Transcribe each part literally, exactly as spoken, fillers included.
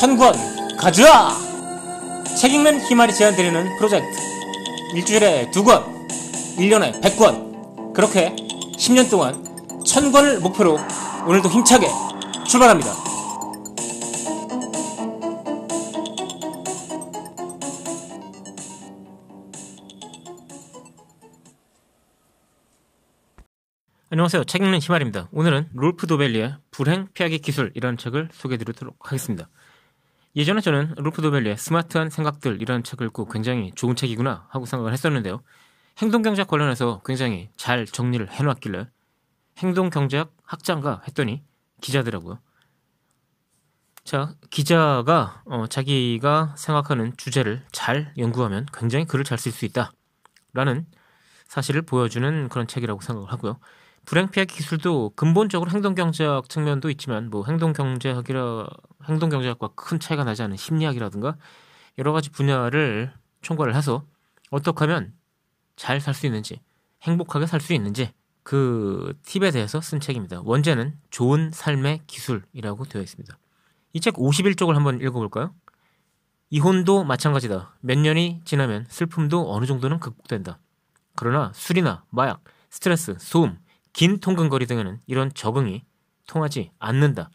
천 권 가져와! 책 읽는 희말이 제안드리는 프로젝트. 일주일에 두 권, 일 년에 백 권, 그렇게 십 년 동안 천 권을 목표로 오늘도 힘차게 출발합니다. 안녕하세요. 책 읽는 희말입니다. 오늘은 롤프 도벨리의 불행 피하기 기술이라는 책을 소개해드리도록 하겠습니다. 예전에 저는 롤프 도벨리의 스마트한 생각들이라는 책을 읽고 굉장히 좋은 책이구나 하고 생각을 했었는데요. 행동경제학 관련해서 굉장히 잘 정리를 해놨길래 행동경제학 학자인가 했더니 기자더라고요. 자, 기자가 어, 자기가 생각하는 주제를 잘 연구하면 굉장히 글을 잘 쓸 수 있다라는 사실을 보여주는 그런 책이라고 생각을 하고요. 불행 피하기 기술도 근본적으로 행동경제학 측면도 있지만 뭐 행동경제학이라 행동경제학과 큰 차이가 나지 않은 심리학이라든가 여러 가지 분야를 총괄을 해서 어떻게 하면 잘 살 수 있는지, 행복하게 살 수 있는지 그 팁에 대해서 쓴 책입니다. 원제는 좋은 삶의 기술이라고 되어 있습니다. 이 책 오십일 쪽을 한번 읽어볼까요? 이혼도 마찬가지다. 몇 년이 지나면 슬픔도 어느 정도는 극복된다. 그러나 술이나 마약, 스트레스, 소음, 긴 통근거리 등에는 이런 적응이 통하지 않는다.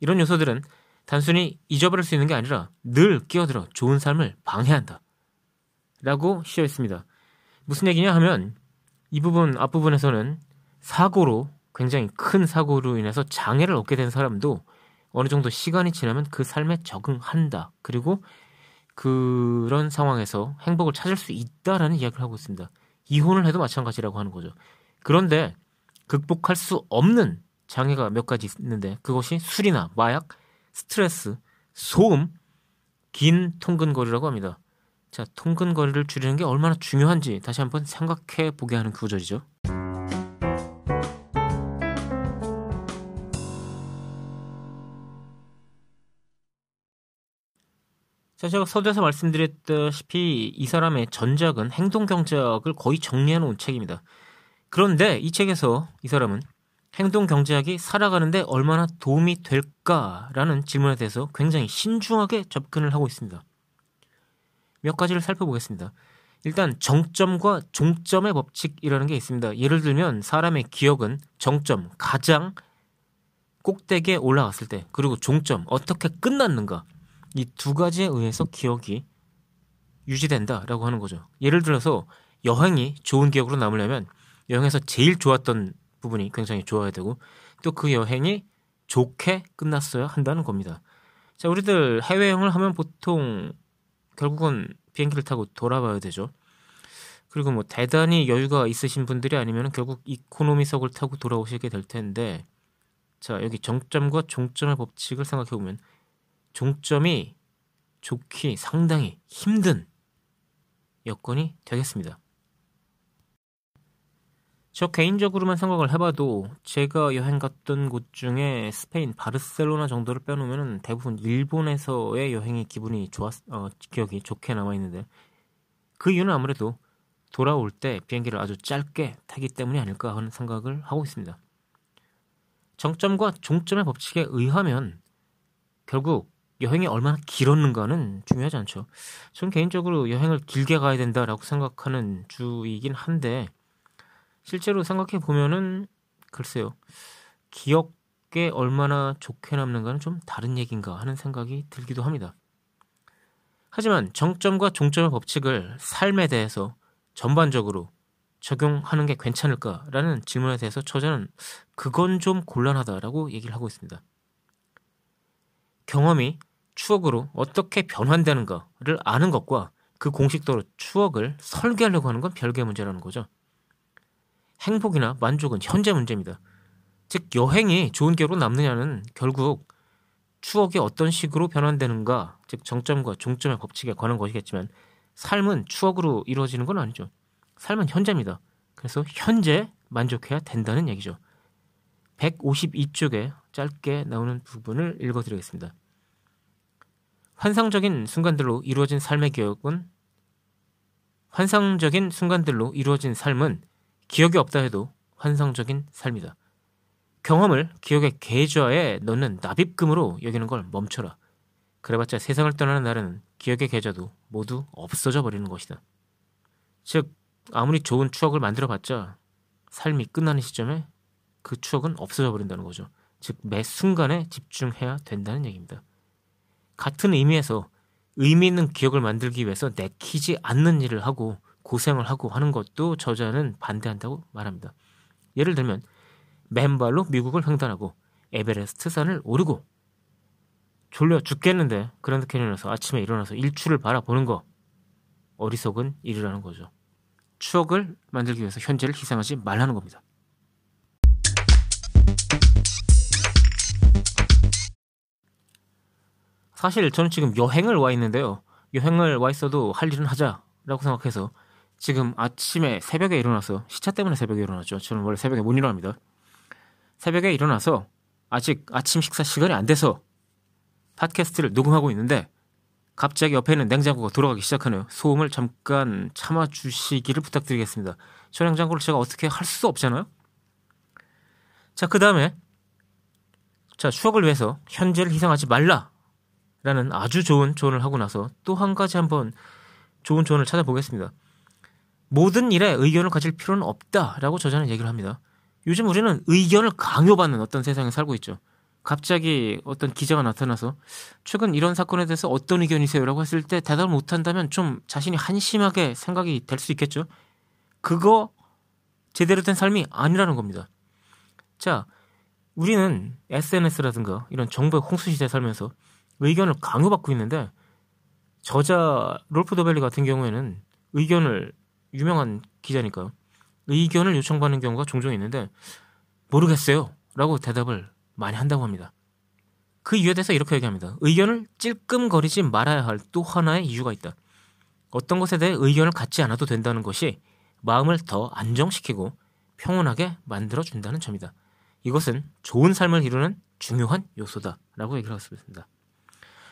이런 요소들은 단순히 잊어버릴 수 있는 게 아니라 늘 끼어들어 좋은 삶을 방해한다. 라고 씌어 있습니다. 무슨 얘기냐 하면 이 부분 앞부분에서는 사고로 굉장히 큰 사고로 인해서 장애를 얻게 된 사람도 어느 정도 시간이 지나면 그 삶에 적응한다. 그리고 그런 상황에서 행복을 찾을 수 있다라는 이야기를 하고 있습니다. 이혼을 해도 마찬가지라고 하는 거죠. 그런데 극복할 수 없는 장애가 몇 가지 있는데 그것이 술이나 마약, 스트레스, 소음, 긴 통근거리라고 합니다. 자, 통근거리를 줄이는 게 얼마나 중요한지 다시 한번 생각해 보게 하는 구절이죠. 자, 제가 서두에서 말씀드렸다시피 이 사람의 전작은 행동경제학을 거의 정리해 놓은 책입니다. 그런데 이 책에서 이 사람은 행동경제학이 살아가는데 얼마나 도움이 될까라는 질문에 대해서 굉장히 신중하게 접근을 하고 있습니다. 몇 가지를 살펴보겠습니다. 일단 정점과 종점의 법칙이라는 게 있습니다. 예를 들면 사람의 기억은 정점, 가장 꼭대기에 올라갔을 때, 그리고 종점, 어떻게 끝났는가, 이 두 가지에 의해서 기억이 유지된다라고 하는 거죠. 예를 들어서 여행이 좋은 기억으로 남으려면 여행에서 제일 좋았던 부분이 굉장히 좋아야 되고 또 그 여행이 좋게 끝났어야 한다는 겁니다. 자, 우리들 해외여행을 하면 보통 결국은 비행기를 타고 돌아봐야 되죠. 그리고 뭐 대단히 여유가 있으신 분들이 아니면 결국 이코노미석을 타고 돌아오시게 될 텐데, 자, 여기 정점과 종점의 법칙을 생각해보면 종점이 좋기 상당히 힘든 여건이 되겠습니다. 저 개인적으로만 생각을 해봐도 제가 여행 갔던 곳 중에 스페인 바르셀로나 정도를 빼놓으면 대부분 일본에서의 여행이 기분이 좋았, 어, 기억이 좋게 남아있는데 그 이유는 아무래도 돌아올 때 비행기를 아주 짧게 타기 때문이 아닐까 하는 생각을 하고 있습니다. 정점과 종점의 법칙에 의하면 결국 여행이 얼마나 길었는가는 중요하지 않죠. 저는 개인적으로 여행을 길게 가야 된다라고 생각하는 주이긴 한데 실제로 생각해보면은 글쎄요, 기억에 얼마나 좋게 남는가는 좀 다른 얘기인가 하는 생각이 들기도 합니다. 하지만 정점과 종점의 법칙을 삶에 대해서 전반적으로 적용하는 게 괜찮을까라는 질문에 대해서 저자는 그건 좀 곤란하다라고 얘기를 하고 있습니다. 경험이 추억으로 어떻게 변환되는가를 아는 것과 그 공식대로 추억을 설계하려고 하는 건 별개의 문제라는 거죠. 행복이나 만족은 현재 문제입니다. 즉 여행이 좋은 기억으로 남느냐는 결국 추억이 어떤 식으로 변환되는가, 즉 정점과 종점의 법칙에 관한 것이겠지만 삶은 추억으로 이루어지는 건 아니죠. 삶은 현재입니다. 그래서 현재 만족해야 된다는 얘기죠. 백오십이 쪽에 짧게 나오는 부분을 읽어드리겠습니다. 환상적인 순간들로 이루어진 삶의 기억은 환상적인 순간들로 이루어진 삶은 기억이 없다 해도 환상적인 삶이다. 경험을 기억의 계좌에 넣는 납입금으로 여기는 걸 멈춰라. 그래봤자 세상을 떠나는 날에는 기억의 계좌도 모두 없어져 버리는 것이다. 즉 아무리 좋은 추억을 만들어봤자 삶이 끝나는 시점에 그 추억은 없어져 버린다는 거죠. 즉 매 순간에 집중해야 된다는 얘기입니다. 같은 의미에서 의미 있는 기억을 만들기 위해서 내키지 않는 일을 하고 고생을 하고 하는 것도 저자는 반대한다고 말합니다. 예를 들면 맨발로 미국을 횡단하고 에베레스트 산을 오르고 졸려 죽겠는데 그랜드 캐니언에서 아침에 일어나서 일출을 바라보는 거, 어리석은 일이라는 거죠. 추억을 만들기 위해서 현재를 희생하지 말라는 겁니다. 사실 저는 지금 여행을 와 있는데요. 여행을 와 있어도 할 일은 하자라고 생각해서 지금 아침에 새벽에 일어나서, 시차 때문에 새벽에 일어났죠. 저는 원래 새벽에 못 일어납니다. 새벽에 일어나서 아직 아침 식사 시간이 안 돼서 팟캐스트를 녹음하고 있는데 갑자기 옆에 있는 냉장고가 돌아가기 시작하네요. 소음을 잠깐 참아주시기를 부탁드리겠습니다. 저 냉장고를 제가 어떻게 할 수 없잖아요. 자, 그 다음에 자 추억을 위해서 현재를 희생하지 말라 라는 아주 좋은 조언을 하고 나서 또 한 가지 한번 좋은 조언을 찾아보겠습니다. 모든 일에 의견을 가질 필요는 없다라고 저자는 얘기를 합니다. 요즘 우리는 의견을 강요받는 어떤 세상에 살고 있죠. 갑자기 어떤 기자가 나타나서 최근 이런 사건에 대해서 어떤 의견이세요? 라고 했을 때 대답을 못한다면 좀 자신이 한심하게 생각이 될 수 있겠죠. 그거 제대로 된 삶이 아니라는 겁니다. 자, 우리는 에스엔에스라든가 이런 정보의 홍수 시대에 살면서 의견을 강요받고 있는데, 저자 롤프 도벨리 같은 경우에는 의견을, 유명한 기자니까요, 의견을 요청받는 경우가 종종 있는데 모르겠어요 라고 대답을 많이 한다고 합니다. 그 이유에 대해서 이렇게 얘기합니다. 의견을 찔끔거리지 말아야 할 또 하나의 이유가 있다. 어떤 것에 대해 의견을 갖지 않아도 된다는 것이 마음을 더 안정시키고 평온하게 만들어준다는 점이다. 이것은 좋은 삶을 이루는 중요한 요소다 라고 얘기를 했습니다.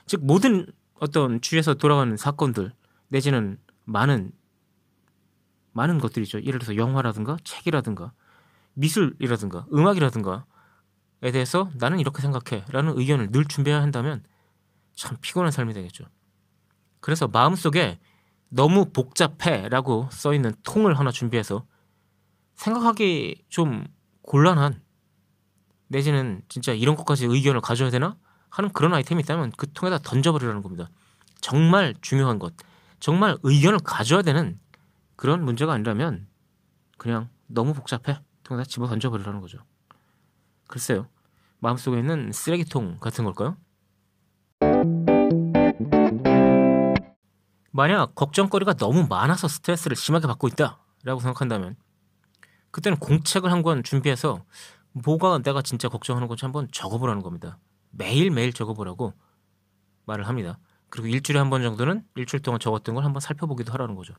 즉 모든 어떤 주위에서 돌아가는 사건들 내지는 많은 많은 것들이죠. 예를 들어서 영화라든가 책이라든가 미술이라든가 음악이라든가에 대해서 나는 이렇게 생각해 라는 의견을 늘 준비해야 한다면 참 피곤한 삶이 되겠죠. 그래서 마음속에 너무 복잡해 라고 써있는 통을 하나 준비해서 생각하기 좀 곤란한, 내지는 진짜 이런 것까지 의견을 가져야 되나 하는 그런 아이템이 있다면 그 통에다 던져버리라는 겁니다. 정말 중요한 것, 정말 의견을 가져야 되는 그런 문제가 아니라면 그냥 너무 복잡해 통에다 집어 던져버리라는 거죠. 글쎄요, 마음속에 있는 쓰레기통 같은 걸까요? 만약 걱정거리가 너무 많아서 스트레스를 심하게 받고 있다 라고 생각한다면 그때는 공책을 한 권 준비해서 뭐가 내가 진짜 걱정하는 건지 한번 적어보라는 겁니다. 매일매일 적어보라고 말을 합니다. 그리고 일주일에 한 번 정도는 일주일 동안 적었던 걸 한번 살펴보기도 하라는 거죠.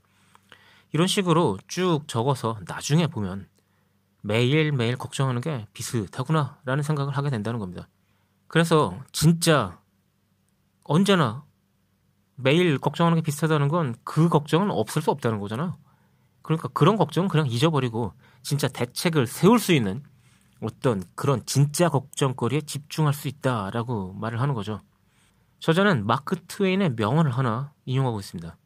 이런 식으로 쭉 적어서 나중에 보면 매일매일 걱정하는 게 비슷하구나 라는 생각을 하게 된다는 겁니다. 그래서 진짜 언제나 매일 걱정하는 게 비슷하다는 건 그 걱정은 없을 수 없다는 거잖아요. 그러니까 그런 걱정은 그냥 잊어버리고 진짜 대책을 세울 수 있는 어떤 그런 진짜 걱정거리에 집중할 수 있다라고 말을 하는 거죠. 저자는 마크 트웨인의 명언을 하나 인용하고 있습니다.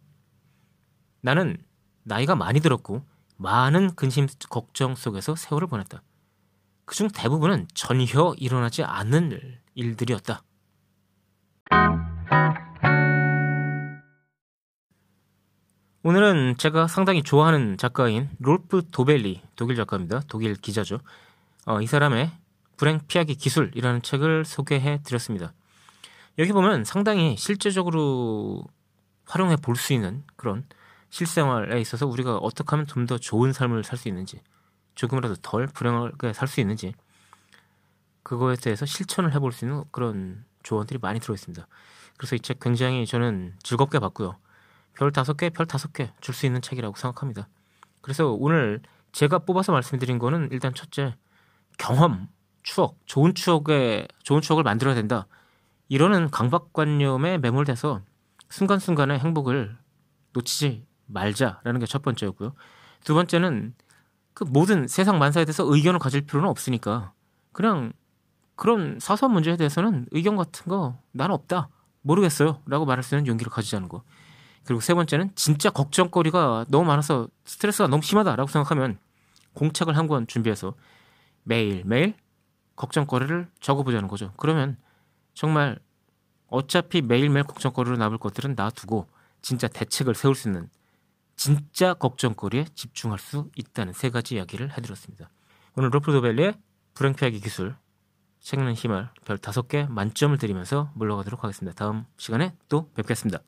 나는 나이가 많이 들었고 많은 근심 걱정 속에서 세월을 보냈다. 그중 대부분은 전혀 일어나지 않는 일들이었다. 오늘은 제가 상당히 좋아하는 작가인 롤프 도벨리, 독일 작가입니다. 독일 기자죠. 어, 이 사람의 불행 피하기 기술이라는 책을 소개해드렸습니다. 여기 보면 상당히 실제적으로 활용해 볼 수 있는 그런 실생활에 있어서 우리가 어떻게 하면 좀 더 좋은 삶을 살 수 있는지, 조금이라도 덜 불행하게 살 수 있는지, 그거에 대해서 실천을 해볼 수 있는 그런 조언들이 많이 들어있습니다. 그래서 이 책 굉장히 저는 즐겁게 봤고요. 별 다섯 개, 별 다섯 개 줄 수 있는 책이라고 생각합니다. 그래서 오늘 제가 뽑아서 말씀드린 거는 일단 첫째, 경험, 추억, 좋은 추억에, 좋은 추억을 만들어야 된다. 이러는 강박관념에 매몰돼서 순간순간의 행복을 놓치지 말자라는 게 첫 번째였고요. 두 번째는 그 모든 세상 만사에 대해서 의견을 가질 필요는 없으니까 그냥 그런 사소한 문제에 대해서는 의견 같은 거 난 없다 모르겠어요 라고 말할 수 있는 용기를 가지자는 거. 그리고 세 번째는 진짜 걱정거리가 너무 많아서 스트레스가 너무 심하다라고 생각하면 공책을 한 권 준비해서 매일매일 걱정거리를 적어보자는 거죠. 그러면 정말 어차피 매일매일 걱정거리로 남을 것들은 놔두고 진짜 대책을 세울 수 있는 진짜 걱정거리에 집중할 수 있다는 세 가지 이야기를 해드렸습니다. 오늘 롤프 도벨리의 불행피하기 기술 책는 힘을 별 다섯 개 만점을 드리면서 물러가도록 하겠습니다. 다음 시간에 또 뵙겠습니다.